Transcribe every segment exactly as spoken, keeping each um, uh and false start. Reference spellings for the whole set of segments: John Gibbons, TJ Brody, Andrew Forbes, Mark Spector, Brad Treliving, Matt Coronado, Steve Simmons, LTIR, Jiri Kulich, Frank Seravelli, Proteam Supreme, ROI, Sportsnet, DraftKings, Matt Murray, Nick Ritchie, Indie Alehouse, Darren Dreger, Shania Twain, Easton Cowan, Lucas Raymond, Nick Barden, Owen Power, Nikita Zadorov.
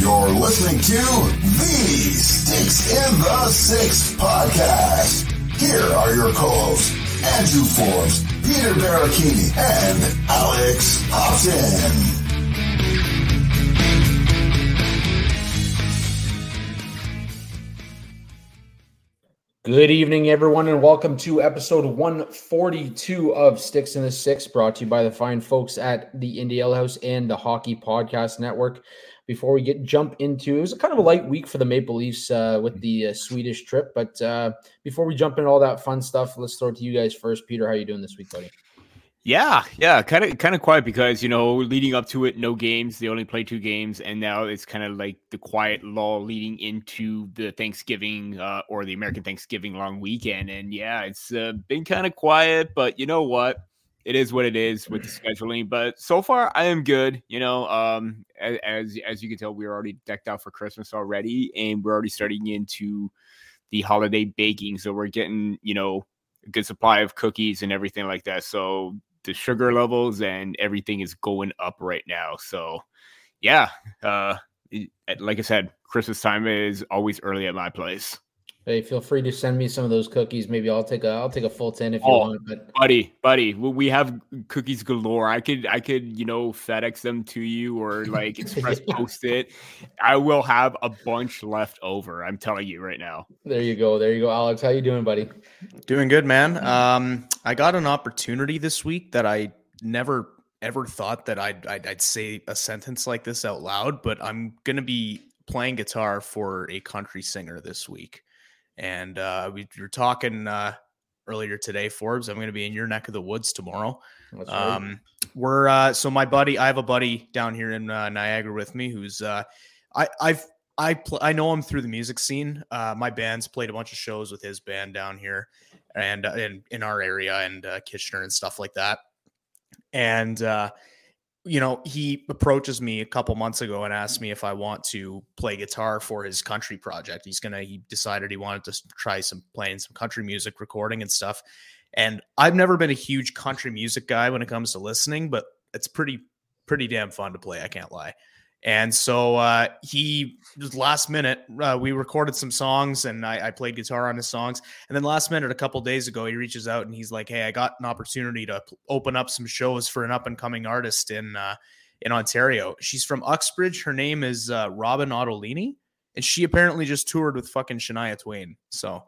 You're listening to the Sticks in the six podcast. Here are your co-hosts, Andrew Forbes, Peter Barachini, and Alex Hopton. Good evening, everyone, and welcome to episode one forty-two of Sticks in the six, brought to you by the fine folks at the Indie Alehouse and the Hockey Podcast Network. Before we get jump into, it was a kind of a light week for the Maple Leafs uh, with the uh, Swedish trip. But uh, before we jump into all that fun stuff, let's throw it to you guys first. Peter, how are you doing this week, buddy? Yeah, yeah, kind of kind of quiet because, you know, leading up to it, no games. They only play two games. And now it's kind of like the quiet lull leading into the Thanksgiving uh, or the American Thanksgiving long weekend. And yeah, it's uh, been kind of quiet, but you know what? It is what it is with the scheduling, but so far I am good. You know, um, as as you can tell, we're already decked out for Christmas already, and we're already starting into the holiday baking. So we're getting, you know, a good supply of cookies and everything like that. So the sugar levels and everything is going up right now. So yeah, uh, it, like I said, Christmas time is always early at my place. Hey, feel free to send me some of those cookies. Maybe I'll take a I'll take a full ten if you oh, want. But buddy, buddy, we have cookies galore. I could I could you know FedEx them to you or like express post it. I will have a bunch left over. I'm telling you right now. There you go, there you go, Alex. How you doing, buddy? Doing good, man. Um, I got an opportunity this week that I never ever thought that I'd I'd, I'd say a sentence like this out loud. But I'm gonna be playing guitar for a country singer this week. And uh, we were talking uh, earlier today, Forbes. I'm going to be in your neck of the woods tomorrow. That's right. Um, we're uh, so my buddy, I have a buddy down here in uh, Niagara with me who's uh, I I've I pl- I know him through the music scene. Uh, my band's played a bunch of shows with his band down here and uh, in, in our area and uh, Kitchener and stuff like that. And uh, you know, he approaches me a couple months ago and asked me if I want to play guitar for his country project. He's going to, he decided he wanted to try some playing some country music recording and stuff. And I've never been a huge country music guy when it comes to listening, but it's pretty, pretty damn fun to play. I can't lie. And so uh, he was last minute, uh, we recorded some songs and I, I played guitar on his songs. And then last minute, a couple days ago, he reaches out and he's like, hey, I got an opportunity to p- open up some shows for an up and coming artist in, uh, in Ontario. She's from Uxbridge. Her name is uh, Robin Ottolini. And she apparently just toured with fucking Shania Twain. So,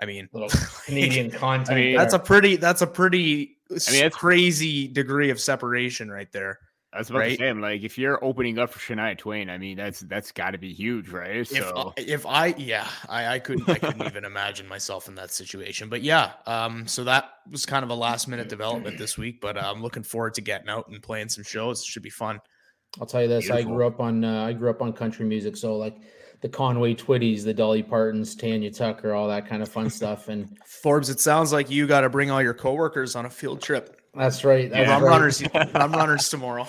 I mean, little Canadian content. I mean, that's a pretty, that's a pretty I mean, that's- crazy degree of separation right there. I was about right? to say, I'm like, if you're opening up for Shania Twain, I mean, that's that's got to be huge, right? So if I, if I yeah, I, I couldn't, I couldn't even imagine myself in that situation. But yeah, um, so that was kind of a last minute development this week. But I'm looking forward to getting out and playing some shows. It should be fun. I'll tell you this: Beautiful. I grew up on uh, I grew up on country music, so like the Conway Twitties, the Dolly Partons, Tanya Tucker, all that kind of fun stuff. And Forbes, it sounds like you got to bring all your coworkers on a field trip. That's right. That's yeah, right. I'm runners. I'm runners tomorrow.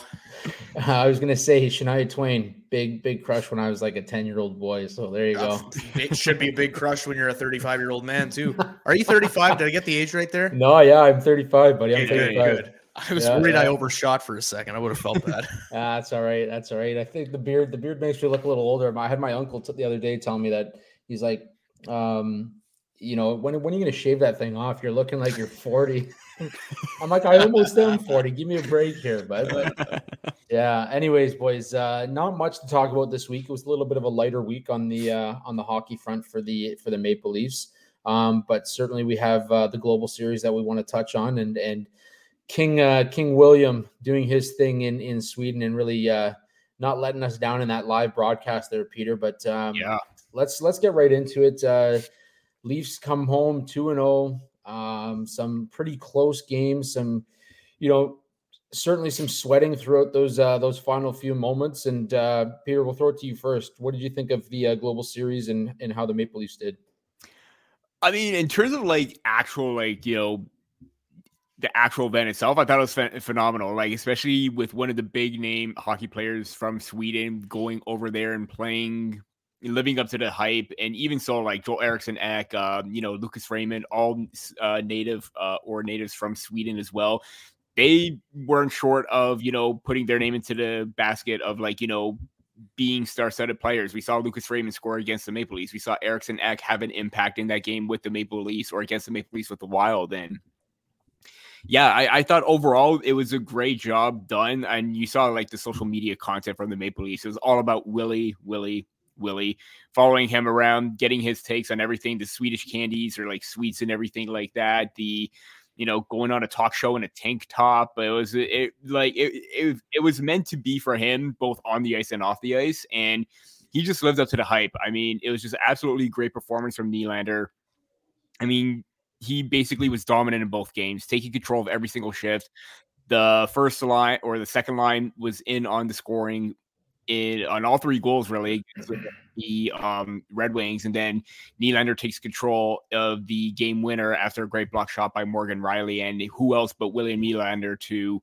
Uh, I was gonna say Shania Twain, big big crush when I was like a ten year old boy. So there you go. It should be a big crush when you're a thirty-five year old man too. Are you thirty-five? Did I get the age right there? No, yeah, I'm thirty-five, buddy. I'm yeah, thirty-five. Good. I was yeah, worried yeah. I overshot for a second. I would have felt bad. Ah, that's all right. That's all right. I think the beard the beard makes me look a little older. I had my uncle t- the other day tell me that he's like, um, you know, when when are you going to shave that thing off? You're looking like you're forty. I'm like, I almost am forty. Give me a break here, bud. But yeah. Anyways, boys, uh, not much to talk about this week. It was a little bit of a lighter week on the uh, on the hockey front for the for the Maple Leafs. Um, but certainly we have uh, the global series that we want to touch on, and and King uh, King William doing his thing in in Sweden and really uh, not letting us down in that live broadcast there, Peter. But um, yeah, let's let's get right into it. Uh, Leafs come home two and oh, um, some pretty close games, some, you know, certainly some sweating throughout those uh, those final few moments. And uh, Peter, we'll throw it to you first. What did you think of the uh, global series and and how the Maple Leafs did? I mean, in terms of like actual, like, you know, the actual event itself, I thought it was ph- phenomenal. Like, especially with one of the big name hockey players from Sweden going over there and playing, living up to the hype. And even so, like Joel Eriksson Ek, uh, you know, Lucas Raymond, all uh, native uh, or natives from Sweden as well. They weren't short of, you know, putting their name into the basket of, like, you know, being star-studded players. We saw Lucas Raymond score against the Maple Leafs. We saw Eriksson Ek have an impact in that game with the Maple Leafs, or against the Maple Leafs with the Wild. And yeah, I, I thought overall it was a great job done. And you saw like the social media content from the Maple Leafs. It was all about Willie, Willie, Willie, following him around, getting his takes on everything, the Swedish candies or like sweets and everything like that. The, you know, going on a talk show in a tank top. It was it like it, it it was meant to be for him, both on the ice and off the ice, and he just lived up to the hype. I mean, it was just absolutely great performance from Nylander. I mean, he basically was dominant in both games, taking control of every single shift. The first line or the second line was in on the scoring in on all three goals, really, the um, Red Wings. And then Nylander takes control of the game winner after a great block shot by Morgan Riley, and who else but William Nylander to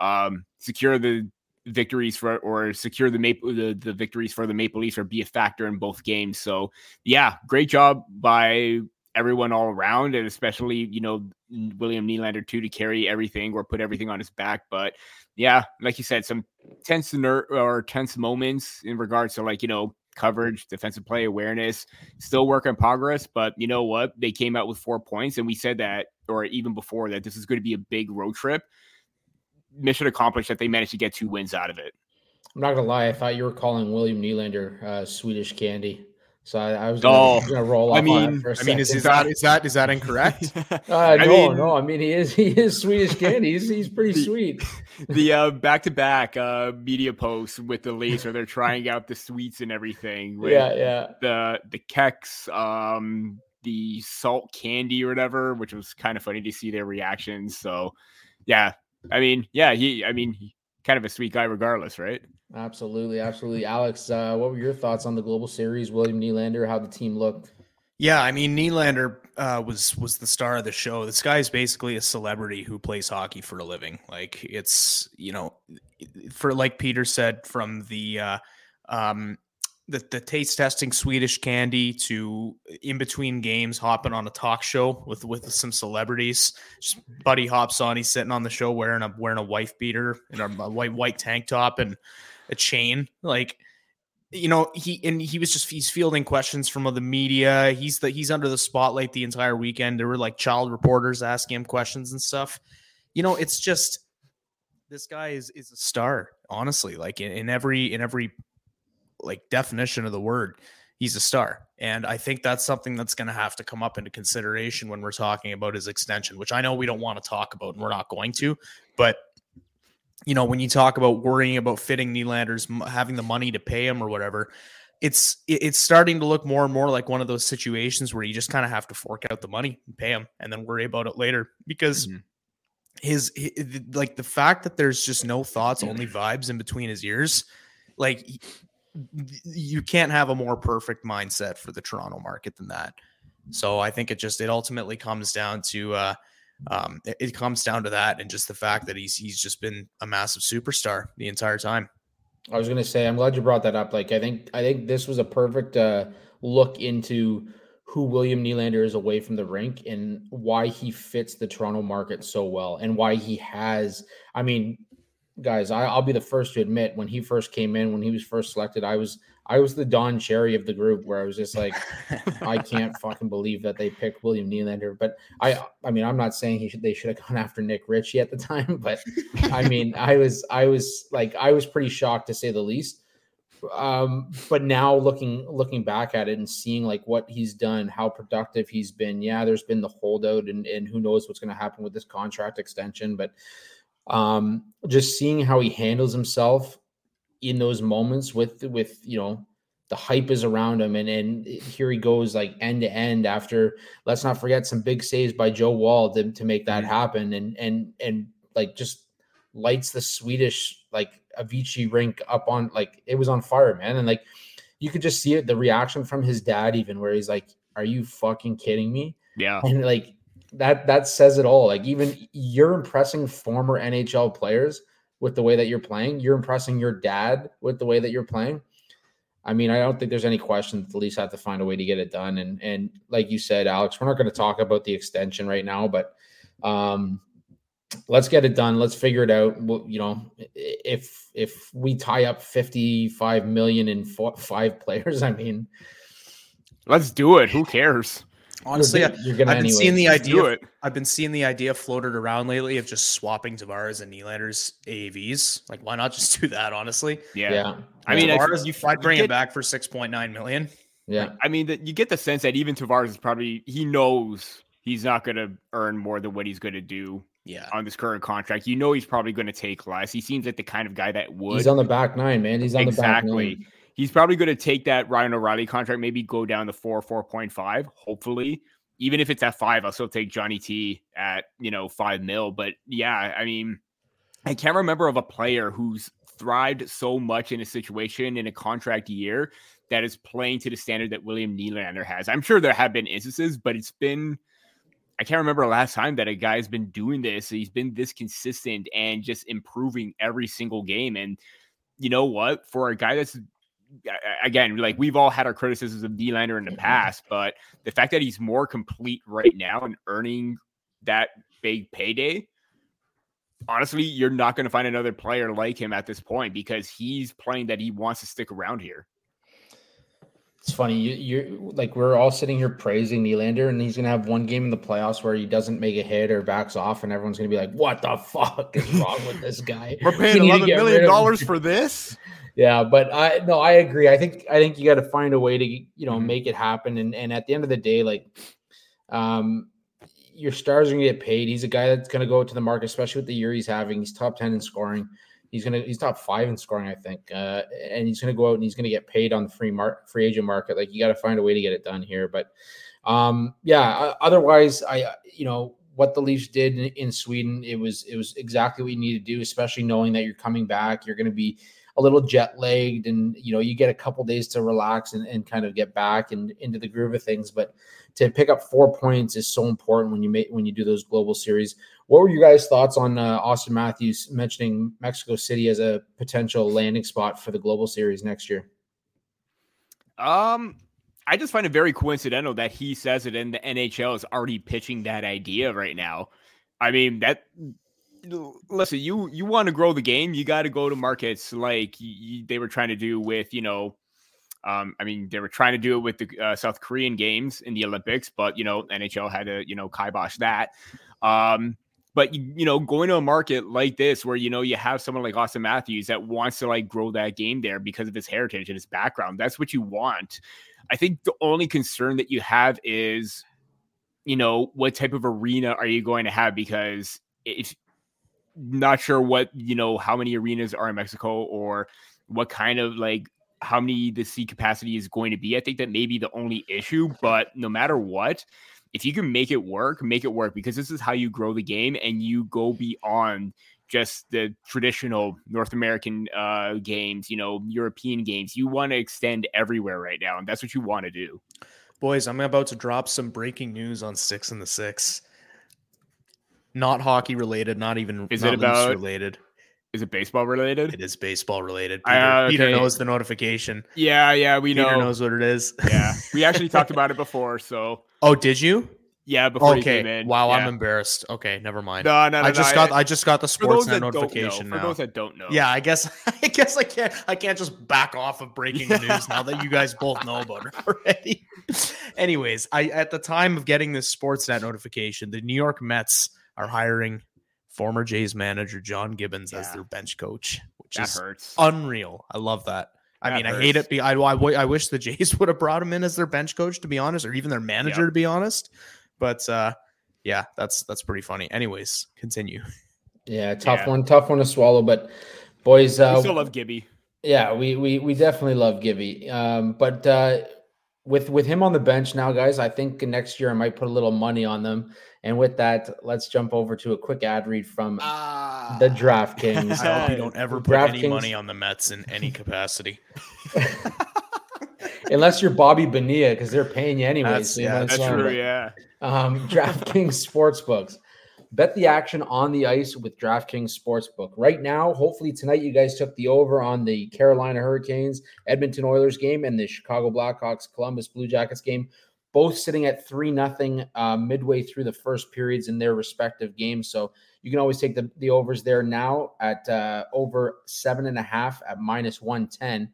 um, secure the victories for, or secure the Maple, the, the victories for the Maple Leafs, or be a factor in both games. So yeah, great job by everyone all around, and especially, you know, William Nylander too, to carry everything or put everything on his back. But yeah, like you said, some tense ner- or tense moments in regards to, like, you know, coverage, defensive play, awareness, still work in progress. But you know what? They came out with four points, and we said that, or even before that, this is going to be a big road trip. Mission accomplished that they managed to get two wins out of it. I'm not going to lie. I thought you were calling William Nylander uh, Swedish candy. So I, I was going to oh, roll up I mean, on it for a I mean, is, is that is that is that incorrect? uh, no, I mean, no. I mean, he is he is Swedish candy. He's he's pretty the, sweet. The uh, back-to-back uh, media posts with the Leafs, where they're trying out the sweets and everything. With yeah, yeah. The the keks, um, the salt candy or whatever, which was kind of funny to see their reactions. So, yeah, I mean, yeah, he. I mean, he, kind of a sweet guy, regardless, right? Absolutely, absolutely. Alex, uh, what were your thoughts on the global series, William Nylander, how the team looked? Yeah, I mean, Nylander uh, was was the star of the show. This guy's basically a celebrity who plays hockey for a living. Like, it's, you know, for, like Peter said, from the uh, um, the, the taste testing Swedish candy to in between games hopping on a talk show with with some celebrities. Just buddy hops on, he's sitting on the show wearing a wearing a wife beater and a white white tank top and a chain. Like, you know, he and he was just he's fielding questions from the media. He's the he's under the spotlight the entire weekend. There were like child reporters asking him questions and stuff. You know, it's just this guy is is a star, honestly. Like in, in every in every like definition of the word, he's a star. And I think that's something that's going to have to come up into consideration when we're talking about his extension, which I know we don't want to talk about and we're not going to, but you know, when you talk about worrying about fitting Nylander's having the money to pay him or whatever, it's, it's starting to look more and more like one of those situations where you just kind of have to fork out the money and pay him and then worry about it later, because mm-hmm. his, his, like the fact that there's just no thoughts, only vibes in between his ears. Like, he, you can't have a more perfect mindset for the Toronto market than that. So I think it just, it ultimately comes down to, uh, um, it, it comes down to that. And just the fact that he's, he's just been a massive superstar the entire time. I was going to say, I'm glad you brought that up. Like, I think, I think this was a perfect, uh, look into who William Nylander is away from the rink and why he fits the Toronto market so well and why he has, I mean, guys, I, I'll be the first to admit, when he first came in, when he was first selected, I was I was the Don Cherry of the group, where I was just like, I can't fucking believe that they picked William Nylander. But I, I mean, I'm not saying he should, they should have gone after Nick Ritchie at the time, but I mean, I was, I was like, I was pretty shocked, to say the least. Um, but now looking, looking back at it and seeing like what he's done, how productive he's been. Yeah, there's been the holdout, and, and who knows what's going to happen with this contract extension, but um, just seeing how he handles himself in those moments with, with, you know, the hype is around him. And, and here he goes like end to end after, let's not forget some big saves by Joe Wall to, to make that happen. And, and, and like just lights the Swedish, like Avicii rink up on, like it was on fire, man. And like, you could just see it, the reaction from his dad, even where he's like, are you fucking kidding me? Yeah. And like that, that says it all. Like even you're impressing former N H L players with the way that you're playing, you're impressing your dad with the way that you're playing. I mean, I don't think there's any question that the Leafs have to find a way to get it done. And, and like you said, Alex, we're not going to talk about the extension right now, but um, let's get it done. Let's figure it out. We'll, you know, if, if we tie up fifty-five million in four, five players, I mean, let's do it. Who cares? Honestly, you're, you're I've been anyways. seeing the Let's idea. I've been seeing the idea floated around lately of just swapping Tavares and Nylander's A A Vs. Like, why not just do that? Honestly, yeah. yeah. I mean, Tavares, you I'd bring you get, him back for six point nine million. Yeah, like, I mean, the, you get the sense that even Tavares is probably he knows he's not going to earn more than what he's going to do. Yeah. On this current contract, you know, he's probably going to take less. He seems like the kind of guy that would. He's on the back nine, man. He's on exactly. the back nine. He's probably going to take that Ryan O'Reilly contract, maybe go down to four, four point five, hopefully. Even if it's at five, I'll still take Johnny T at, you know, five mil. But yeah, I mean, I can't remember of a player who's thrived so much in a situation in a contract year that is playing to the standard that William Nylander has. I'm sure there have been instances, but it's been, I can't remember last time that a guy's been doing this. He's been this consistent and just improving every single game. And you know what? For a guy that's, again, like we've all had our criticisms of Nylander in the past, but the fact that he's more complete right now and earning that big payday, honestly, you're not going to find another player like him at this point, because he's playing that he wants to stick around here. It's funny. You, you're like, we're all sitting here praising Nylander, and he's going to have one game in the playoffs where he doesn't make a hit or backs off, and everyone's going to be like, what the fuck is wrong with this guy? We're paying we eleven million dollars for this. Yeah, but I no, I agree. I think I think you got to find a way to, you know, make it happen. And and at the end of the day, like, um, your stars are gonna get paid. He's a guy that's gonna go to the market, especially with the year he's having. He's top ten in scoring. He's gonna he's top five in scoring, I think. Uh, and he's gonna go out and he's gonna get paid on the free market, free agent market. Like, you got to find a way to get it done here. But, um, yeah. Otherwise, I you know what the Leafs did in, in Sweden, it was it was exactly what you need to do, especially knowing that you're coming back. You're gonna be a little jet lagged, and you know, you get a couple days to relax and, and kind of get back and into the groove of things. But to pick up four points is so important when you make, when you do those global series. What were you guys' thoughts on uh, Austin Matthews mentioning Mexico City as a potential landing spot for the global series next year? Um, I just find it very coincidental that he says it, and the N H L is already pitching that idea right now. I mean, that, listen, you, you want to grow the game, you got to go to markets like you, they were trying to do with, you know, um, I mean, they were trying to do it with the uh, South Korean games in the Olympics, but, you know, N H L had to, you know, kibosh that. Um, but, you, you know, going to a market like this where, you know, you have someone like Austin Matthews that wants to like grow that game there because of his heritage and his background, that's what you want. I think the only concern that you have is, you know, what type of arena are you going to have? Because if, not sure what, you know, how many arenas are in Mexico or what kind of like how many the seat capacity is going to be. I think that may be the only issue, but no matter what, if you can make it work, make it work, because this is how you grow the game and you go beyond just the traditional North American uh, games, you know, European games. You want to extend everywhere right now, and that's what you want to do. Boys, I'm about to drop some breaking news on Sticks in the six. Not hockey related, not even is not it about related. Is it baseball related? It is baseball related. Peter, uh, okay. Peter knows the notification. Yeah, yeah, we Peter know. Peter knows what it is. Yeah, we actually talked about it before. So, oh, did you? Yeah, before okay. he came in. Wow, yeah. I'm embarrassed. Okay, never mind. No, no, no. I just no, got I, I just got the Sportsnet notification know, now. For those that don't know. Yeah, I guess I guess I can't I can't just back off of breaking news now that you guys both know about it already. Anyways, I at the time of getting this Sportsnet notification, the New York Mets are hiring former Jays manager John Gibbons yeah. as their bench coach, which that is hurts. Unreal. I love that. I that mean, hurts. I hate it. Be I, I, I wish the Jays would have brought him in as their bench coach, to be honest, or even their manager, yep. to be honest. But uh, yeah, that's that's pretty funny. Anyways, continue. Yeah, tough yeah. one, tough one to swallow. But boys, uh, we still love Gibby. Yeah, we we we definitely love Gibby. Um, but uh, with with him on the bench now, guys, I think next year I might put a little money on them. And with that, let's jump over to a quick ad read from ah. the DraftKings. I hope you don't ever put Draft any Kings. money on the Mets in any capacity. Unless you're Bobby Bonilla, because they're paying you anyways. That's, so you yeah, that's true, but, yeah. Um, DraftKings Sportsbooks. Bet the action on the ice with DraftKings Sportsbook. Right now, hopefully tonight you guys took the over on the Carolina Hurricanes, Edmonton Oilers game, and the Chicago Blackhawks, Columbus Blue Jackets game, both sitting at three nothing uh, midway through the first periods in their respective games. So you can always take the, the overs there now at uh, over seven point five at minus one ten.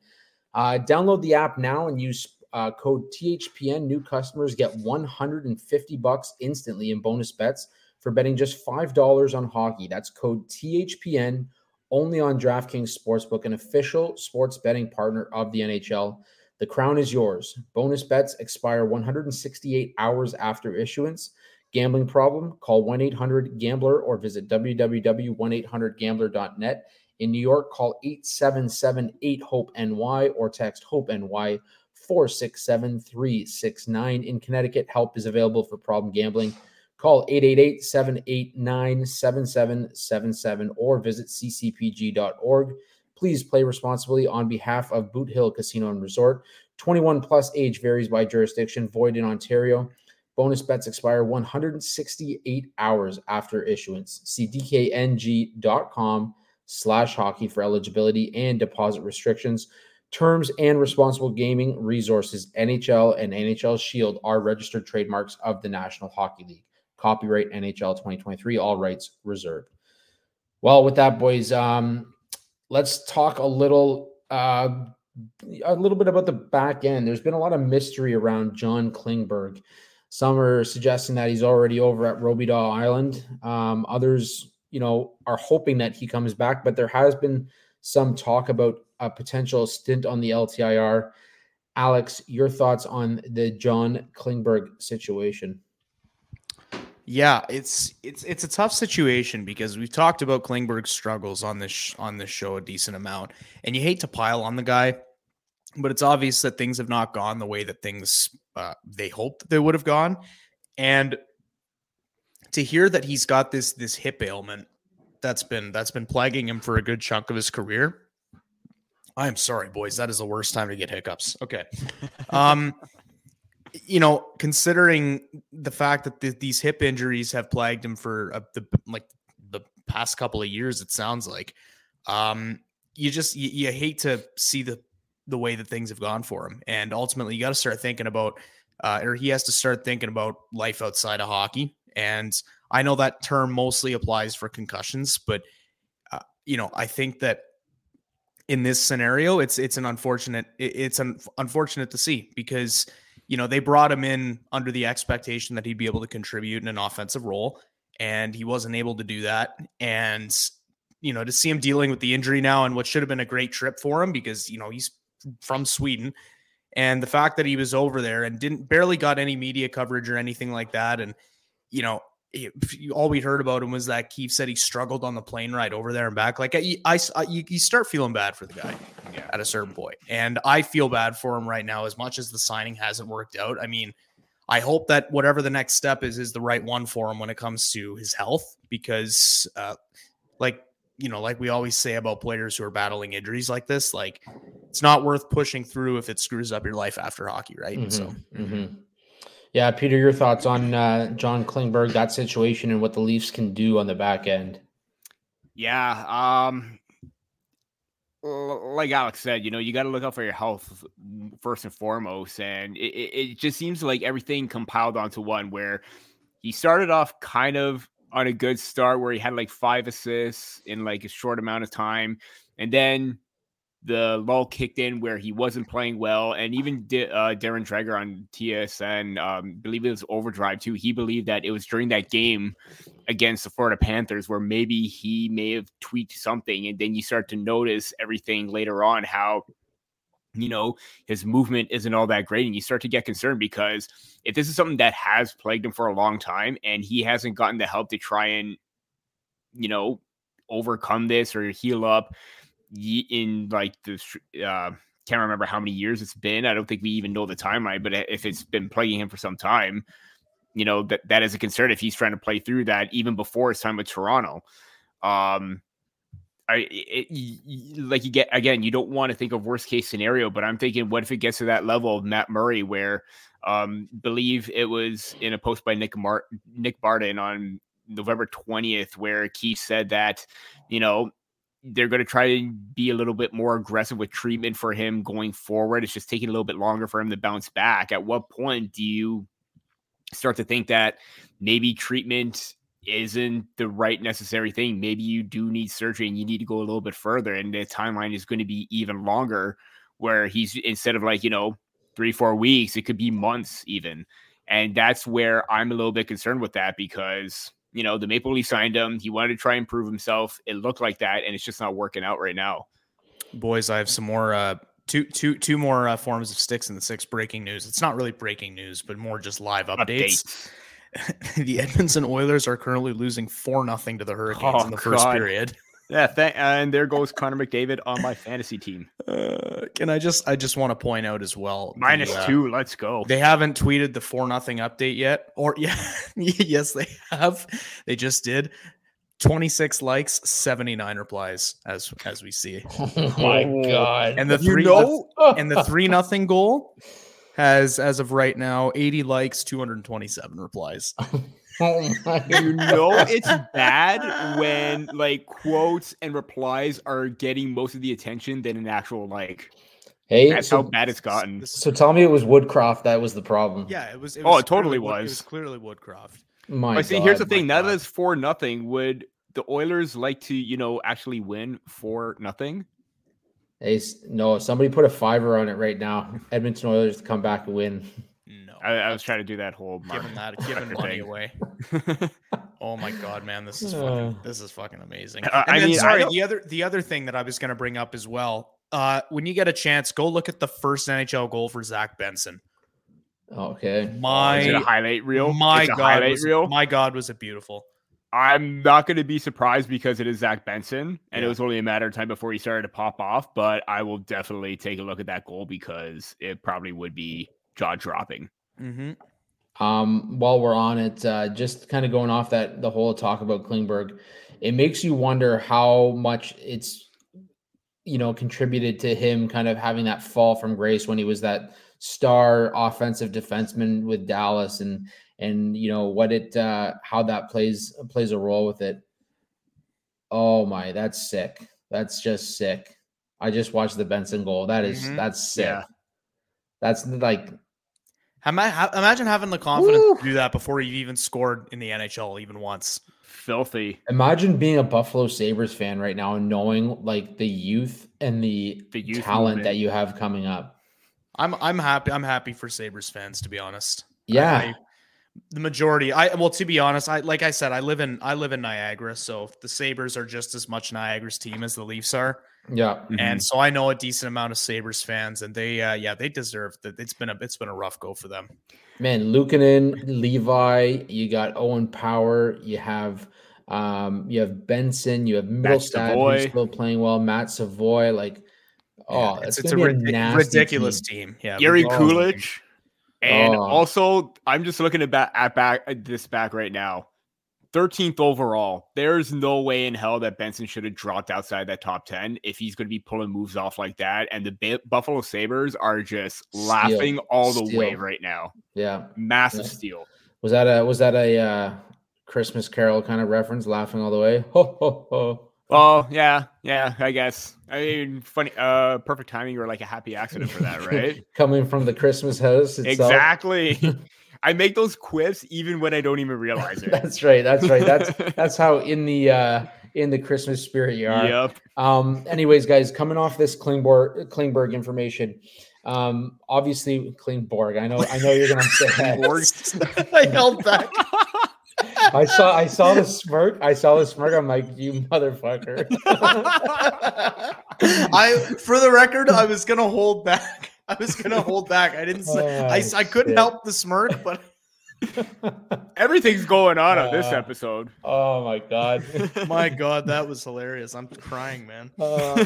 Uh, download the app now and use uh, code T H P N. New customers get one hundred fifty bucks instantly in bonus bets for betting just five dollars on hockey. That's code T H P N only on DraftKings Sportsbook, an official sports betting partner of the N H L. The crown is yours. Bonus bets expire one hundred sixty-eight hours after issuance. Gambling problem? Call one eight hundred gambler or visit w w w dot one eight hundred gambler dot net. In New York, call eight seven seven eight hope N Y or text HOPE-NY four six seven three six nine. In Connecticut, help is available for problem gambling. Call eight eight eight seven eight nine seven seven seven seven or visit c c p g dot org. Please play responsibly on behalf of Boot Hill Casino and Resort. twenty-one plus age varies by jurisdiction. Void in Ontario. Bonus bets expire one hundred sixty-eight hours after issuance. See d k n g dot com. slash hockey for eligibility and deposit restrictions, terms, and responsible gaming resources. N H L and N H L Shield are registered trademarks of the National Hockey League. Copyright N H L twenty twenty-three, all rights reserved. Well, with that, boys, um, let's talk a little, uh, a little bit about the back end. There's been a lot of mystery around John Klingberg. Some are suggesting that he's already over at Robidaw Island. Um, others, you know, are hoping that he comes back, but there has been some talk about a potential stint on the L T I R. Alex, your thoughts on the John Klingberg situation? Yeah, it's it's it's a tough situation because we've talked about Klingberg's struggles on this sh- on this show a decent amount, and you hate to pile on the guy, but it's obvious that things have not gone the way that things uh, they hoped they would have gone, and to hear that he's got this this hip ailment that's been that's been plaguing him for a good chunk of his career. I'm sorry, boys. That is the worst time to get hiccups. Okay. Um, you know, considering the fact that th- these hip injuries have plagued him for uh, the like the past couple of years, it sounds like um, you just you, you hate to see the the way that things have gone for him, and ultimately you got to start thinking about, uh, or he has to start thinking about life outside of hockey. And I know that term mostly applies for concussions, but, uh, you know, I think that in this scenario, it's, it's an unfortunate, it's un- unfortunate to see because, you know, they brought him in under the expectation that he'd be able to contribute in an offensive role, and he wasn't able to do that. And, you know, to see him dealing with the injury now and what should have been a great trip for him because, you know, he's from Sweden, and the fact that he was over there and didn't barely got any media coverage or anything like that. And, you know, it, all we heard about him was that Keefe said he struggled on the plane ride over there and back. Like I, I, I you start feeling bad for the guy yeah. at a certain point. And I feel bad for him right now, as much as the signing hasn't worked out. I mean, I hope that whatever the next step is, is the right one for him when it comes to his health, because uh, like, you know, like we always say about players who are battling injuries like this, like it's not worth pushing through if it screws up your life after hockey. Right. Mm-hmm. So, mm-hmm. Yeah, Peter, your thoughts on uh, John Klingberg, that situation, and what the Leafs can do on the back end? Yeah, um, like Alex said, you know, you got to look out for your health first and foremost, and it, it just seems like everything compiled onto one where He started off kind of on a good start where he had like five assists in like a short amount of time. And then the lull kicked in where he wasn't playing well. And even D- uh, Darren Dreger on T S N, um, believe it was Overdrive too. He believed that it was during that game against the Florida Panthers where maybe he may have tweaked something. And then you start to notice everything later on, how, you know, his movement isn't all that great. And you start to get concerned because if this is something that has plagued him for a long time and he hasn't gotten the help to try and, you know, overcome this or heal up in like the, uh, can't remember how many years it's been. I don't think we even know the timeline, but if it's been plaguing him for some time, you know, that, that is a concern if he's trying to play through that even before his time with Toronto. Um, I it, you, like you get again, you don't want to think of worst case scenario, but I'm thinking, what if it gets to that level of Matt Murray, where um, believe it was in a post by Nick Mar- Nick Barden on November twentieth, where Keith said that, you know, they're going to try to be a little bit more aggressive with treatment for him going forward. It's just taking a little bit longer for him to bounce back. At what point do you start to think that maybe treatment isn't the right necessary thing? Maybe you do need surgery and you need to go a little bit further, and the timeline is going to be even longer, where he's, instead of like, you know, three, four weeks, it could be months even. And that's where I'm a little bit concerned with that, because, you know, the Maple Leafs signed him. He wanted to try and prove himself. It looked like that, and it's just not working out right now. Boys, I have some more, uh, two, two, two more uh, forms of Sticks in the six breaking news. It's not really breaking news, but more just live updates. Update. The Edmonton Oilers are currently losing four nothing to the Hurricanes oh, in the God. first period. Yeah, th- and there goes Connor McDavid on my fantasy team. Uh, can I just I just want to point out as well, minus the, uh, two. Let's go. They haven't tweeted the four nothing update yet, or yeah, yes they have. They just did. twenty-six likes, seventy-nine replies, as as we see. Oh my God! And the three you know? the, and the three nothing goal has, as of right now, eighty likes, two hundred twenty-seven replies. Oh my God. You know it's bad when, like, quotes and replies are getting most of the attention than an actual like. Hey, that's so, how bad it's gotten. So tell me it was Woodcroft that was the problem. Yeah, it was. It was oh, it totally was. It was clearly Woodcroft. My but see, God, here's the thing. Now that it's four nothing, would the Oilers like to, you know, actually win four nothing? Hey, no, somebody put a fiver on it right now. Edmonton Oilers to come back and win. No, I, I was trying to do that whole mark. Giving that, giving money away. Oh my God, man, this is fucking, this is fucking amazing. Uh, and I then, mean, sorry, I the other the other thing that I was going to bring up as well. Uh, when you get a chance, go look at the first N H L goal for Zach Benson. Okay, my is it a highlight reel. My it's God, highlight was, reel? My God, was it beautiful. I'm not going to be surprised because it is Zach Benson, and yeah. It was only a matter of time before he started to pop off, but I will definitely take a look at that goal because it probably would be jaw-dropping. Mm-hmm. Um, while we're on it, uh, just kind of going off that, the whole talk about Klingberg, it makes you wonder how much it's, you know, contributed to him kind of having that fall from grace when he was that star offensive defenseman with Dallas, and And you know what it, uh, how that plays plays a role with it. Oh my, that's sick. That's just sick. I just watched the Benson goal. That is mm-hmm. that's sick. Yeah. That's like, imagine having the confidence woo. to do that before you even scored in the N H L even once. Filthy. Imagine being a Buffalo Sabres fan right now and knowing like the youth and the, the youth talent movement that you have coming up. I'm I'm happy. I'm happy for Sabres fans, to be honest. Yeah. I, I, The majority, I well, to be honest, I like I said, I live in I live in Niagara, so the Sabres are just as much Niagara's team as the Leafs are. Yeah, mm-hmm. And so I know a decent amount of Sabres fans, and they, uh, yeah, they deserve that. It's been a it's been a rough go for them. Man, Luukkonen, Levi, you got Owen Power, you have, um, you have Benson, you have Middlestad, who's still playing well, Matt Savoy, like, oh, yeah, it's, it's a, rid- a ridiculous team. team. Yeah, Jiri Kulich. And oh. also, I'm just looking at, back, at back at this back right now. thirteenth overall. There's no way in hell that Benson should have dropped outside that top ten if he's going to be pulling moves off like that. And the ba- Buffalo Sabres are just steal. laughing all the steal. way right now. Yeah, massive yeah. steal. Was that a was that a uh, Christmas Carol kind of reference? Laughing all the way. Ho ho ho. Oh yeah, yeah. I guess. I mean, funny. Uh, perfect timing or like a happy accident for that, right? Coming from the Christmas house itself. Exactly. I make those quips even when I don't even realize it. That's right. That's right. That's that's how in the uh, in the Christmas spirit you are. Yep. Um, anyways, guys, coming off this Klingberg Klingberg information, um, obviously Klingberg. I know. I know you're going to say that. I held back. I saw. I saw the smirk. I saw the smirk. I'm like, you motherfucker. I, for the record, I was going to hold back. I was going to hold back. I didn't say, oh, I, I couldn't shit. help the smirk, but everything's going on uh, on this episode. Oh my God. My God. That was hilarious. I'm crying, man. Uh,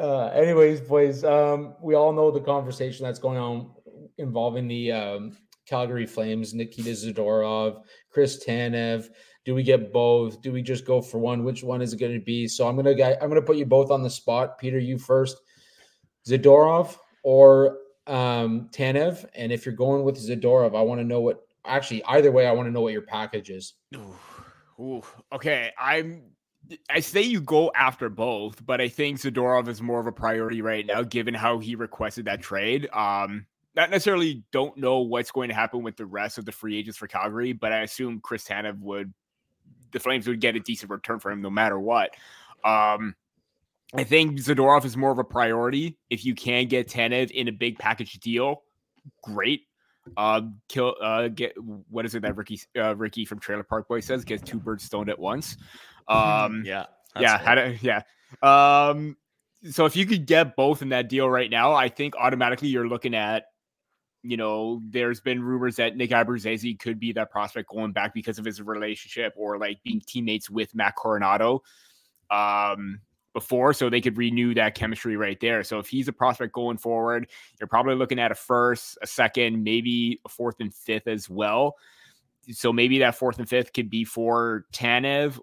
uh, anyways, boys, um, we all know the conversation that's going on involving the um, Calgary Flames, Nikita Zadorov, Chris Tanev. Do we get both? Do we just go for one? Which one is it going to be? So I'm going to, I'm going to put you both on the spot. Peter, you first. Zadorov or um, Tanev, and if you're going with Zadorov, I want to know what. Actually, either way, I want to know what your package is. Ooh. Ooh. Okay, I'm. I say you go after both, but I think Zadorov is more of a priority right now, given how he requested that trade. Um, not necessarily don't know what's going to happen with the rest of the free agents for Calgary, but I assume Chris Tanev would. The Flames would get a decent return for him, no matter what. Um. I think Zadorov is more of a priority. If you can get Tanev in a big package deal, great. Uh, kill, uh, get what is it that Ricky, uh, Ricky from Trailer Park Boy says? Gets two birds stoned at once. Um, yeah, yeah, how to, yeah. Um, so if you could get both in that deal right now, I think automatically you're looking at, you know, there's been rumors that Nick Abruzzese could be that prospect going back because of his relationship or like being teammates with Matt Coronado. Um, before, so they could renew that chemistry right there. So if he's a prospect going forward, you're probably looking at a first, a second, maybe a fourth and fifth as well. So maybe that fourth and fifth could be for Tanev,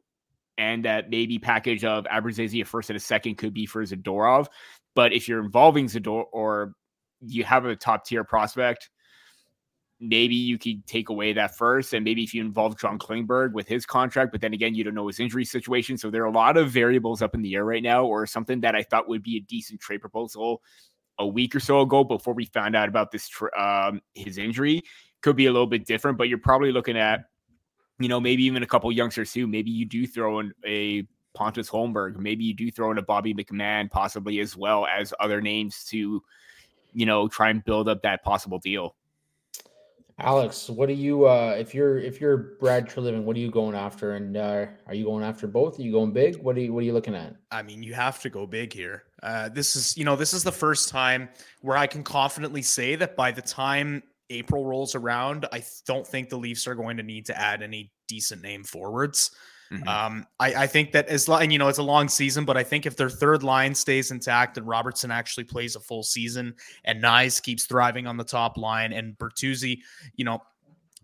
and that maybe package of Abruzzese, a first and a second, could be for Zadorov. But if you're involving Zadorov or you have a top tier prospect, maybe you could take away that first, and maybe if you involve John Klingberg with his contract, but then again, you don't know his injury situation. So there are a lot of variables up in the air right now, or something that I thought would be a decent trade proposal a week or so ago before we found out about this, um, his injury could be a little bit different, but you're probably looking at, you know, maybe even a couple youngsters too. Maybe you do throw in a Pontus Holmberg. Maybe you do throw in a Bobby McMahon, possibly, as well as other names to, you know, try and build up that possible deal. Alex, what do you, uh, if you're, if you're Brad Treliving, what are you going after? And, uh, are you going after both? Are you going big? What are you, what are you looking at? I mean, you have to go big here. Uh, this is, you know, this is the first time where I can confidently say that by the time April rolls around, I don't think the Leafs are going to need to add any decent name forwards. Mm-hmm. Um, I, I think that as long, and you know, it's a long season, but I think if their third line stays intact and Robertson actually plays a full season and Nyes keeps thriving on the top line and Bertuzzi, you know,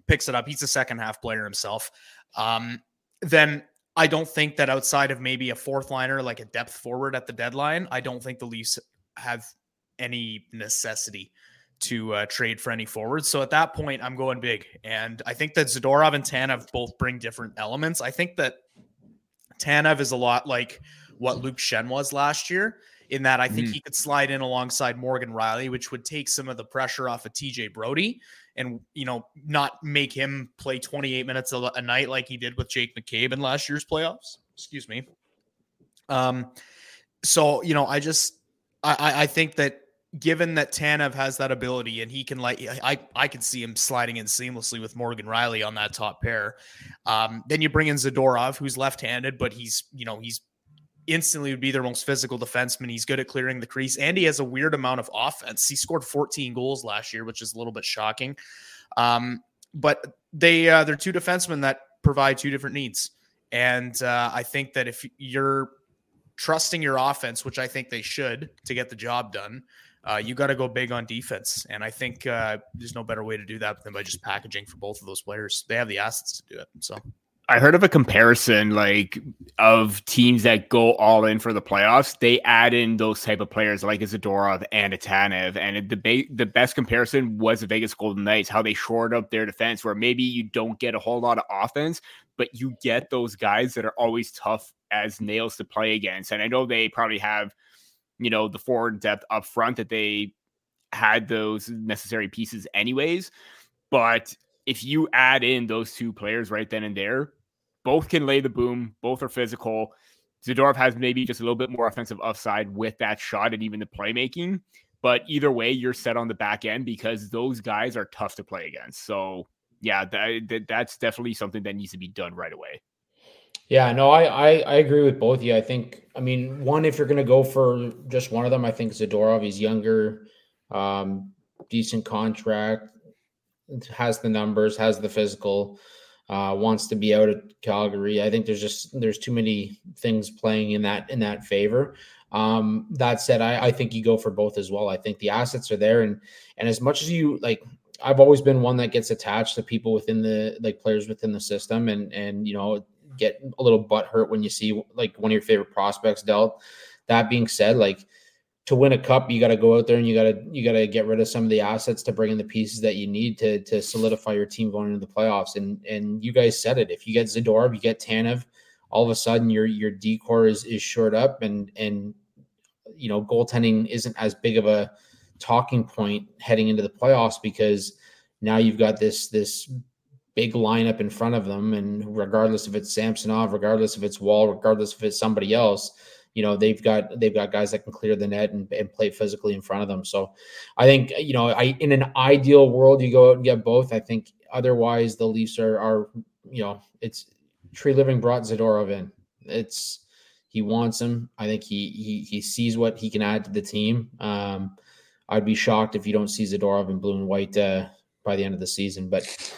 picks it up, he's a second half player himself. Um, then I don't think that outside of maybe a fourth liner, like a depth forward at the deadline, I don't think the Leafs have any necessity to uh, trade for any forwards. So at that point, I'm going big. And I think that Zadorov and Tanev both bring different elements. I think that Tanev is a lot like what Luke Shen was last year, in that I think mm. he could slide in alongside Morgan Riley, which would take some of the pressure off of T J Brody and, you know, not make him play twenty-eight minutes a, a night like he did with Jake McCabe in last year's playoffs. Excuse me. Um. So, you know, I just, I, I, I think that, given that Tanev has that ability and he can, like, I, I could see him sliding in seamlessly with Morgan Riley on that top pair. Um, then you bring in Zadorov, who's left-handed, but he's, you know, he's instantly would be their most physical defenseman. He's good at clearing the crease and he has a weird amount of offense. He scored fourteen goals last year, which is a little bit shocking. Um, but they, uh, they're two defensemen that provide two different needs. And uh, I think that if you're trusting your offense, which I think they should to get the job done, Uh, you got to go big on defense. And I think uh, there's no better way to do that than by just packaging for both of those players. They have the assets to do it. So I heard of a comparison, like, of teams that go all in for the playoffs. They add in those type of players like a Zadorov and a Tanev. And the, ba- the best comparison was the Vegas Golden Knights, how they shored up their defense, where maybe you don't get a whole lot of offense, but you get those guys that are always tough as nails to play against. And I know they probably have, you know, the forward depth up front that they had those necessary pieces anyways. But if you add in those two players right then and there, both can lay the boom. Both are physical. Zadorov has maybe just a little bit more offensive upside with that shot and even the playmaking. But either way, you're set on the back end because those guys are tough to play against. So, yeah, that, that that's definitely something that needs to be done right away. Yeah, no, I, I, I agree with both of you. I think, I mean, one, if you're going to go for just one of them, I think Zadorov, he's younger, um, decent contract, has the numbers, has the physical, uh, wants to be out of Calgary. I think there's just, there's too many things playing in that, in that favor. Um, that said, I, I think you go for both as well. I think the assets are there. And, and as much as you like, I've always been one that gets attached to people within the, like players within the system and, and, you know, get a little butt hurt when you see like one of your favorite prospects dealt. That being said, like, to win a cup, you got to go out there and you got to you got to get rid of some of the assets to bring in the pieces that you need to to solidify your team going into the playoffs. And and you guys said it. If you get Zadorov, you get Tanev, all of a sudden your your D core is is shored up, and and you know goaltending isn't as big of a talking point heading into the playoffs because now you've got this this big lineup in front of them, and regardless if it's Samsonov, regardless if it's Wall, regardless if it's somebody else. You know, they've got they've got guys that can clear the net and, and play physically in front of them. So I think, you know, I in an ideal world, you go out and get both. I think otherwise the Leafs are, are you know, it's Tree Living brought Zadorov in. It's he wants him. I think he he he sees what he can add to the team. Um, I'd be shocked if you don't see Zadorov in blue and white uh, by the end of the season. But,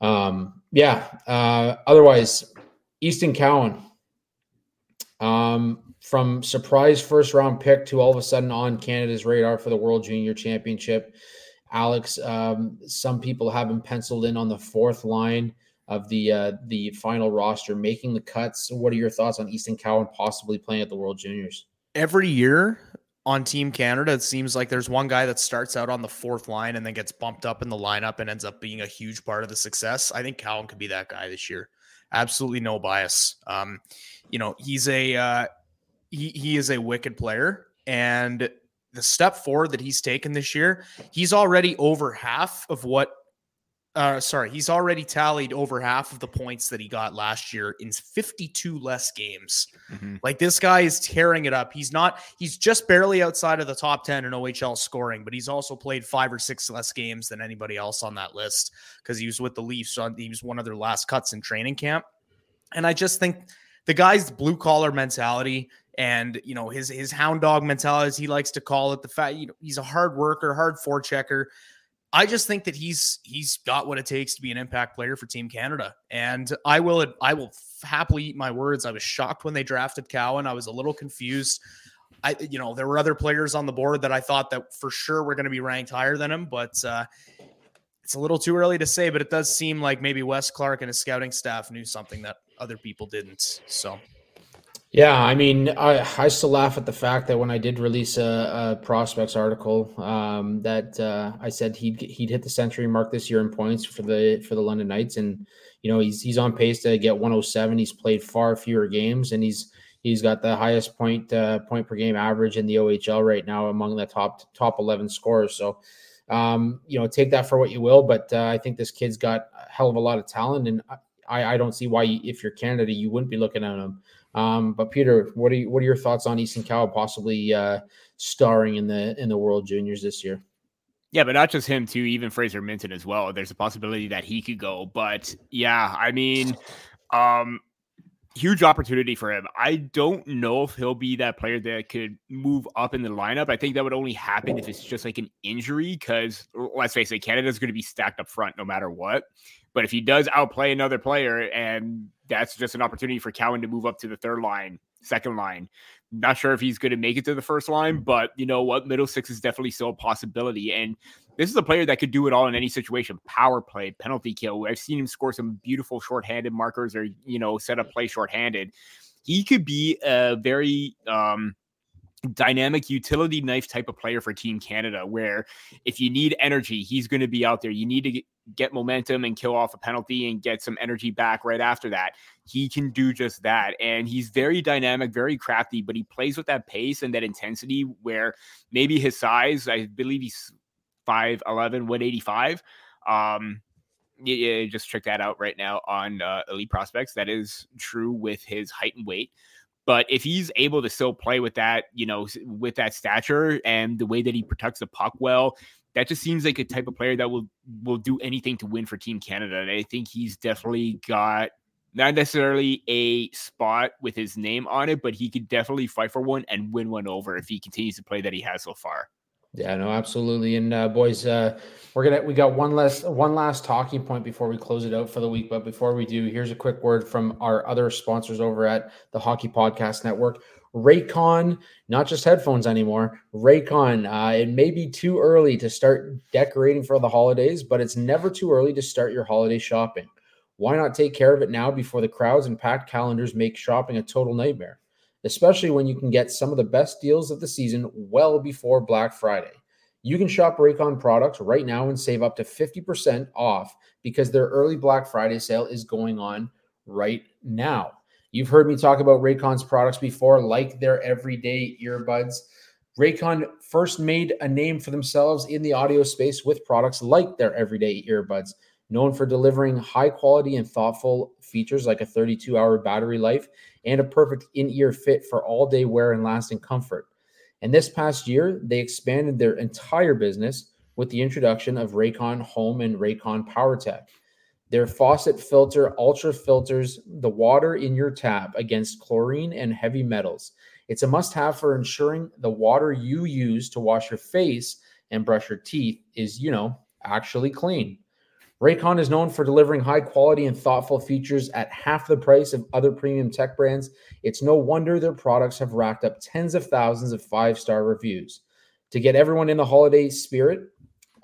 um, yeah, uh, otherwise, Easton Cowan. Um, From surprise first-round pick to all of a sudden on Canada's radar for the World Junior Championship. Alex, um, some people have him penciled in on the fourth line of the uh, the final roster, making the cuts. What are your thoughts on Easton Cowan possibly playing at the World Juniors? Every year on Team Canada, it seems like there's one guy that starts out on the fourth line and then gets bumped up in the lineup and ends up being a huge part of the success. I think Cowan could be that guy this year. Absolutely no bias. Um, you know, he's a... Uh, He he is a wicked player, and the step forward that he's taken this year, he's already over half of what, uh, sorry, he's already tallied over half of the points that he got last year in fifty-two less games. Mm-hmm. Like, this guy is tearing it up. He's not, he's just barely outside of the top ten in O H L scoring, but he's also played five or six less games than anybody else on that list because he was with the Leafs on, he was one of their last cuts in training camp. And I just think the guy's blue collar mentality, and, you know, his his hound dog mentality, as he likes to call it, the fact, you know, he's a hard worker, hard forechecker. I just think that he's he's got what it takes to be an impact player for Team Canada. And I will I will happily eat my words. I was shocked when they drafted Cowan. I was a little confused. I you know, there were other players on the board that I thought that for sure were going to be ranked higher than him, but uh, it's a little too early to say. But it does seem like maybe Wes Clark and his scouting staff knew something that other people didn't. So. Yeah, I mean, I, I still laugh at the fact that when I did release a, a prospects article, um, that uh, I said he'd he'd hit the century mark this year in points for the for the London Knights, and you know he's he's on pace to get one oh seven. He's played far fewer games, and he's he's got the highest point uh, point per game average in the O H L right now among the top top eleven scorers. So, um, you know, take that for what you will, but uh, I think this kid's got a hell of a lot of talent, and I I don't see why you, if you're Canada you wouldn't be looking at him. Um, but Peter, what are you, what are your thoughts on Easton Cowan possibly uh, starring in the in the World Juniors this year? Yeah, but not just him too. Even Fraser Minton as well. There's a possibility that he could go. But yeah, I mean, um, huge opportunity for him. I don't know if he'll be that player that could move up in the lineup. I think that would only happen if it's just like an injury, because let's face it, Canada's going to be stacked up front no matter what. But if he does outplay another player, and that's just an opportunity for Cowan to move up to the third line, second line. Not sure if he's going to make it to the first line, but you know what? Middle six is definitely still a possibility. And this is a player that could do it all in any situation. Power play, penalty kill. I've seen him score some beautiful shorthanded markers, or, you know, set up play shorthanded. He could be a very, um, dynamic utility knife type of player for Team Canada, where if you need energy, he's going to be out there. You need to get momentum and kill off a penalty and get some energy back right after that. He can do just that. And he's very dynamic, very crafty, but he plays with that pace and that intensity where maybe his size, I believe he's five eleven, one eighty-five. Um, you, you just check that out right now on uh, Elite Prospects. That is true with his height and weight. But if he's able to still play with that, you know, with that stature and the way that he protects the puck well, that just seems like a type of player that will will do anything to win for Team Canada. And I think he's definitely got not necessarily a spot with his name on it, but he could definitely fight for one and win one over if he continues to play that he has so far. Yeah, no, absolutely. And uh, boys, uh, we're gonna we got one last one last talking point before we close it out for the week. But before we do, here's a quick word from our other sponsors over at the Hockey Podcast Network. Raycon, not just headphones anymore. Raycon, uh, it may be too early to start decorating for the holidays, but it's never too early to start your holiday shopping. Why not take care of it now before the crowds and packed calendars make shopping a total nightmare, especially when you can get some of the best deals of the season well before Black Friday. You can shop Raycon products right now and save up to fifty percent off because their early Black Friday sale is going on right now. You've heard me talk about Raycon's products before, like their everyday earbuds. Raycon first made a name for themselves in the audio space with products like their everyday earbuds, known for delivering high quality and thoughtful features like a thirty-two hour battery life and a perfect in-ear fit for all day wear and lasting comfort. And this past year, they expanded their entire business with the introduction of Raycon Home and Raycon PowerTech. Their faucet filter ultra filters the water in your tap against chlorine and heavy metals. It's a must-have for ensuring the water you use to wash your face and brush your teeth is, you know, actually clean. Raycon is known for delivering high quality and thoughtful features at half the price of other premium tech brands. It's no wonder their products have racked up tens of thousands of five-star reviews. To get everyone in the holiday spirit,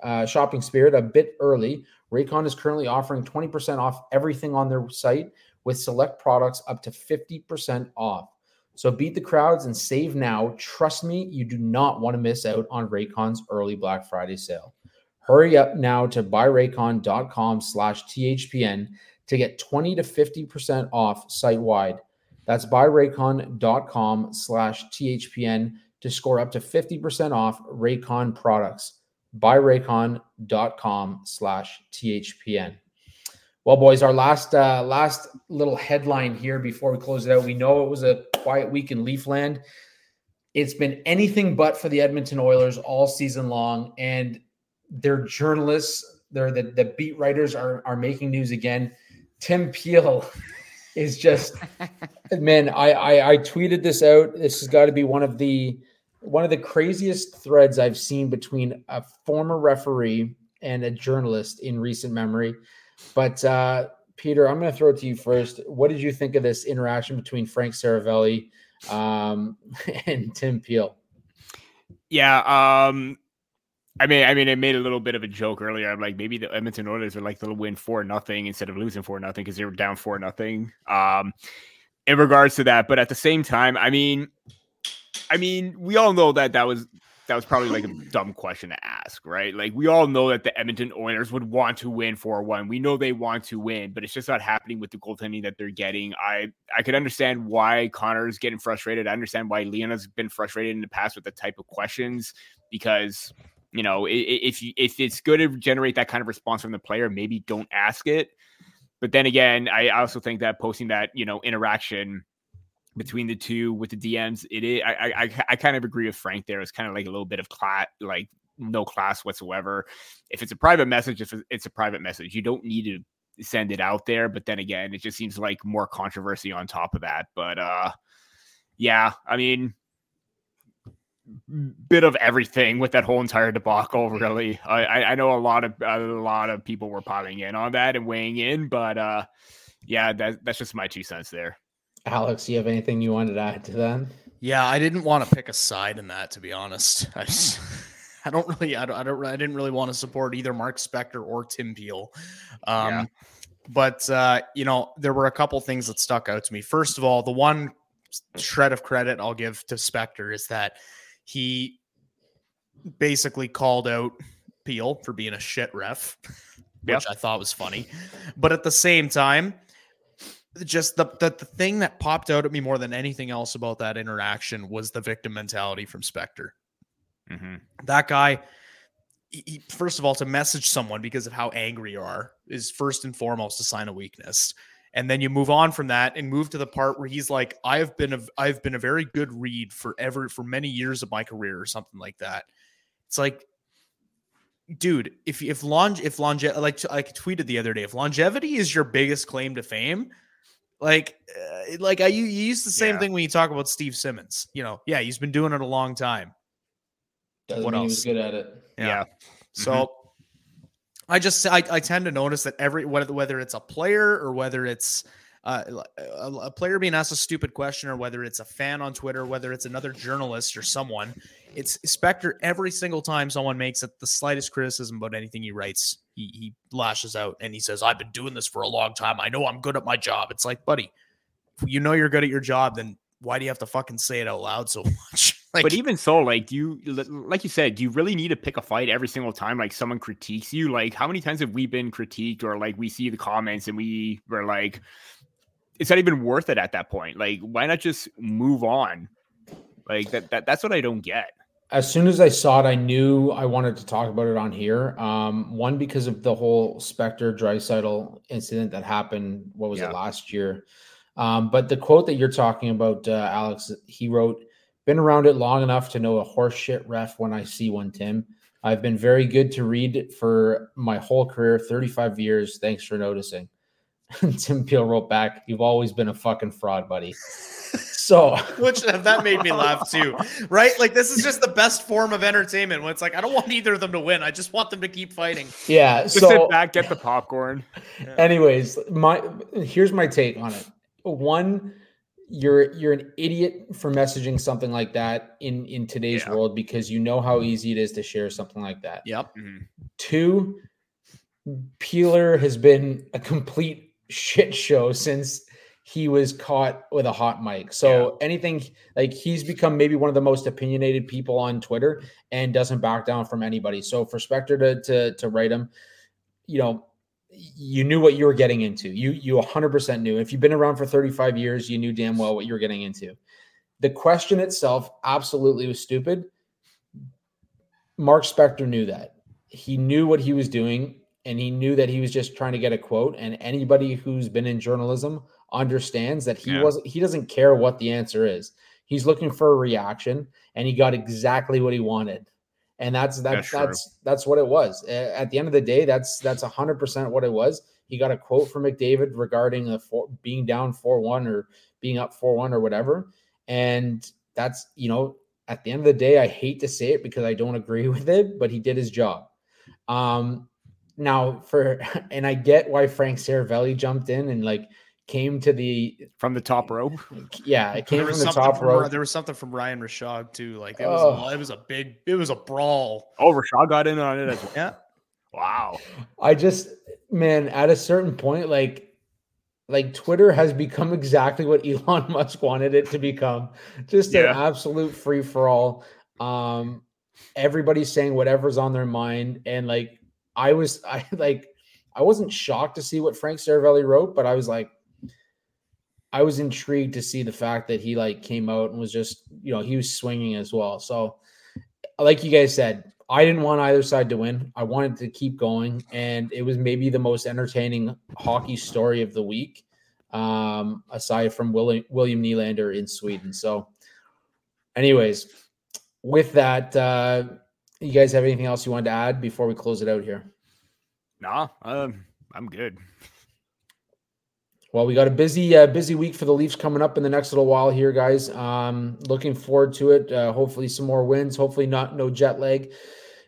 uh, shopping spirit a bit early, Raycon is currently offering twenty percent off everything on their site with select products up to fifty percent off. So beat the crowds and save now. Trust me, you do not want to miss out on Raycon's early Black Friday sale. Hurry up now to buyraycon.com slash THPN to get twenty to fifty percent off site-wide. That's buyraycon.com slash THPN to score up to fifty percent off Raycon products. buyraycon.com slash THPN. Well, boys, our last uh, last little headline here before we close it out. We know it was a quiet week in Leafland. It's been anything but for the Edmonton Oilers all season long, and their journalists, their the, the beat writers are are making news again. Tim Peel is just man. I, I I tweeted this out. This has got to be one of the one of the craziest threads I've seen between a former referee and a journalist in recent memory. But uh, Peter, I'm going to throw it to you first. What did you think of this interaction between Frank Seravelli um, and Tim Peel? Yeah. Um... I mean, I mean, I made a little bit of a joke earlier. I'm like, maybe the Edmonton Oilers are like they'll win four nothing instead of losing four nothing because they were down four nothing. Um, in regards to that, but at the same time, I mean, I mean, we all know that that was that was probably like a dumb question to ask, right? Like we all know that the Edmonton Oilers would want to win four one. We know they want to win, but it's just not happening with the goaltending that they're getting. I I could understand why Connor's getting frustrated. I understand why Leona's been frustrated in the past with the type of questions because. You know, if you, if it's good to generate that kind of response from the player, maybe don't ask it. But then again, I also think that posting that, you know, interaction between the two with the D Ms, it is, I, I, I kind of agree with Frank there. It's kind of like a little bit of class, like no class whatsoever. If it's a private message, if it's a private message, you don't need to send it out there. But then again, it just seems like more controversy on top of that. But uh, yeah, I mean, bit of everything with that whole entire debacle. Really, I, I know a lot of a lot of people were piling in on that and weighing in, but uh, yeah, that, that's just my two cents there. Alex, you have anything you wanted to add to that? Yeah, I didn't want to pick a side in that. To be honest, I just, I don't really, I don't, I don't, I didn't really want to support either Mark Spector or Tim Peel. Um, yeah. But uh, you know, there were a couple things that stuck out to me. First of all, the one shred of credit I'll give to Spector is that. He basically called out Peel for being a shit ref, yep. Which I thought was funny. But at the same time, just the, the the thing that popped out at me more than anything else about that interaction was the victim mentality from Spector. Mm-hmm. That guy, he, first of all, to message someone because of how angry you are is first and foremost a sign of weakness. And then you move on from that and move to the part where he's like, I've been a, I've been a very good read for ever, for many years of my career or something like that. It's like, dude, if, if long, if longe, like I tweeted the other day, if longevity is your biggest claim to fame, like, uh, like I, you, you use the same yeah. thing when you talk about Steve Simmons, you know, yeah, he's been doing it a long time. Doesn't what else? He was good at it. Yeah. yeah. So, mm-hmm. I just I, I tend to notice that every whether whether it's a player or whether it's uh, a, a player being asked a stupid question or whether it's a fan on Twitter, whether it's another journalist or someone, it's Spector every single time someone makes it the slightest criticism about anything he writes, he, he lashes out and he says, I've been doing this for a long time. I know I'm good at my job. It's like, buddy, if you know you're good at your job, then why do you have to fucking say it out loud so much? Like, but even so, like, do you, like you said, do you really need to pick a fight every single time? Like, someone critiques you. Like, how many times have we been critiqued, or like we see the comments and we were like, it's not even worth it at that point. Like, why not just move on? Like that, that that's what I don't get. As soon as I saw it, I knew I wanted to talk about it on here. Um, one, because of the whole Spector Draisaitl incident that happened. What was yeah. it last year? Um, but the quote that you're talking about, uh, Alex, he wrote, been around it long enough to know a horse shit ref when I see one, Tim. I've been very good to read for my whole career, thirty-five years. Thanks for noticing. Tim Peel wrote back, you've always been a fucking fraud, buddy. So, which that made me laugh too, right? Like, this is just the best form of entertainment when it's like, I don't want either of them to win. I just want them to keep fighting. Yeah. Just so, sit back, get the popcorn. Yeah. Anyways, my here's my take on it. One, You're you're an idiot for messaging something like that in, in today's yeah. world, because you know how easy it is to share something like that. Yep. Mm-hmm. Two, Peeler has been a complete shit show since he was caught with a hot mic. So yeah. anything like he's become maybe one of the most opinionated people on Twitter and doesn't back down from anybody. So for Spector to to to write him, you know, you knew what you were getting into. You, you one hundred percent knew. If you've been around for thirty-five years, you knew damn well what you were getting into. The question itself absolutely was stupid. Mark Spector knew that. He knew what he was doing, and he knew that he was just trying to get a quote. And anybody who's been in journalism understands that he yeah. wasn't, he doesn't care what the answer is. He's looking for a reaction, and he got exactly what he wanted. And that's, that's, that's, that's, that's what it was. At the end of the day, that's, that's a hundred percent what it was. He got a quote from McDavid regarding the four, being down four one or being up four one or whatever. And that's, you know, at the end of the day, I hate to say it because I don't agree with it, but he did his job. Um, now for, and I get why Frank Seravelli jumped in and like came to the, from the top rope. Yeah. It came from the top from, rope. There was something from Ryan Rashog too. Like it was, oh. it was a big, it was a brawl. Oh, Rashog got in on it. As well. Yeah. Wow. I just, man, at a certain point, like, like Twitter has become exactly what Elon Musk wanted it to become. Just yeah. an absolute free for all. Um, everybody's saying whatever's on their mind. And like, I was, I like, I wasn't shocked to see what Frank Seravelli wrote, but I was like, I was intrigued to see the fact that he like came out and was just, you know, he was swinging as well. So like you guys said, I didn't want either side to win. I wanted to keep going. And it was maybe the most entertaining hockey story of the week. Um, aside from William, William Nylander in Sweden. So anyways, with that, uh, you guys have anything else you wanted to add before we close it out here? Nah, um, I'm good. Well, we got a busy, uh, busy week for the Leafs coming up in the next little while here, guys. Um, looking forward to it. Uh, hopefully some more wins. Hopefully not no jet lag.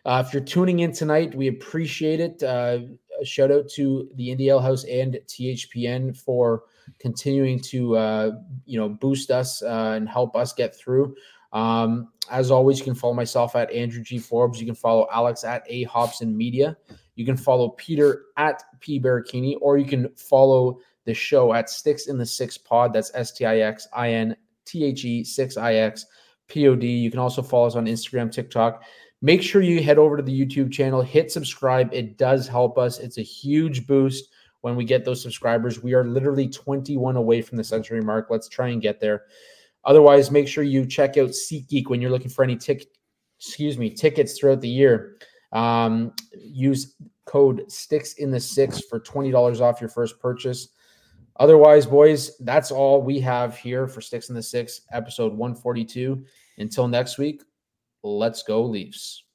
Uh, if you're tuning in tonight, we appreciate it. Uh, a shout out to the Indie Alehouse and T H P N for continuing to, uh, you know, boost us uh, and help us get through. Um, as always, you can follow myself at Andrew G Forbes. You can follow Alex at A Hobson Media. You can follow Peter at P Barricchini, or you can follow the show at Sticks in the six Pod. That's S T I X I N T H E six I X P O D. You can also follow us on Instagram, TikTok. Make sure you head over to the YouTube channel. Hit subscribe. It does help us. It's a huge boost when we get those subscribers. We are literally twenty-one away from the century mark. Let's try and get there. Otherwise, make sure you check out SeatGeek when you're looking for any tick, excuse me, tickets throughout the year. Um, use code Sticks in the six for twenty dollars off your first purchase. Otherwise, boys, that's all we have here for Sticks in the six, episode one forty-two. Until next week, let's go Leafs.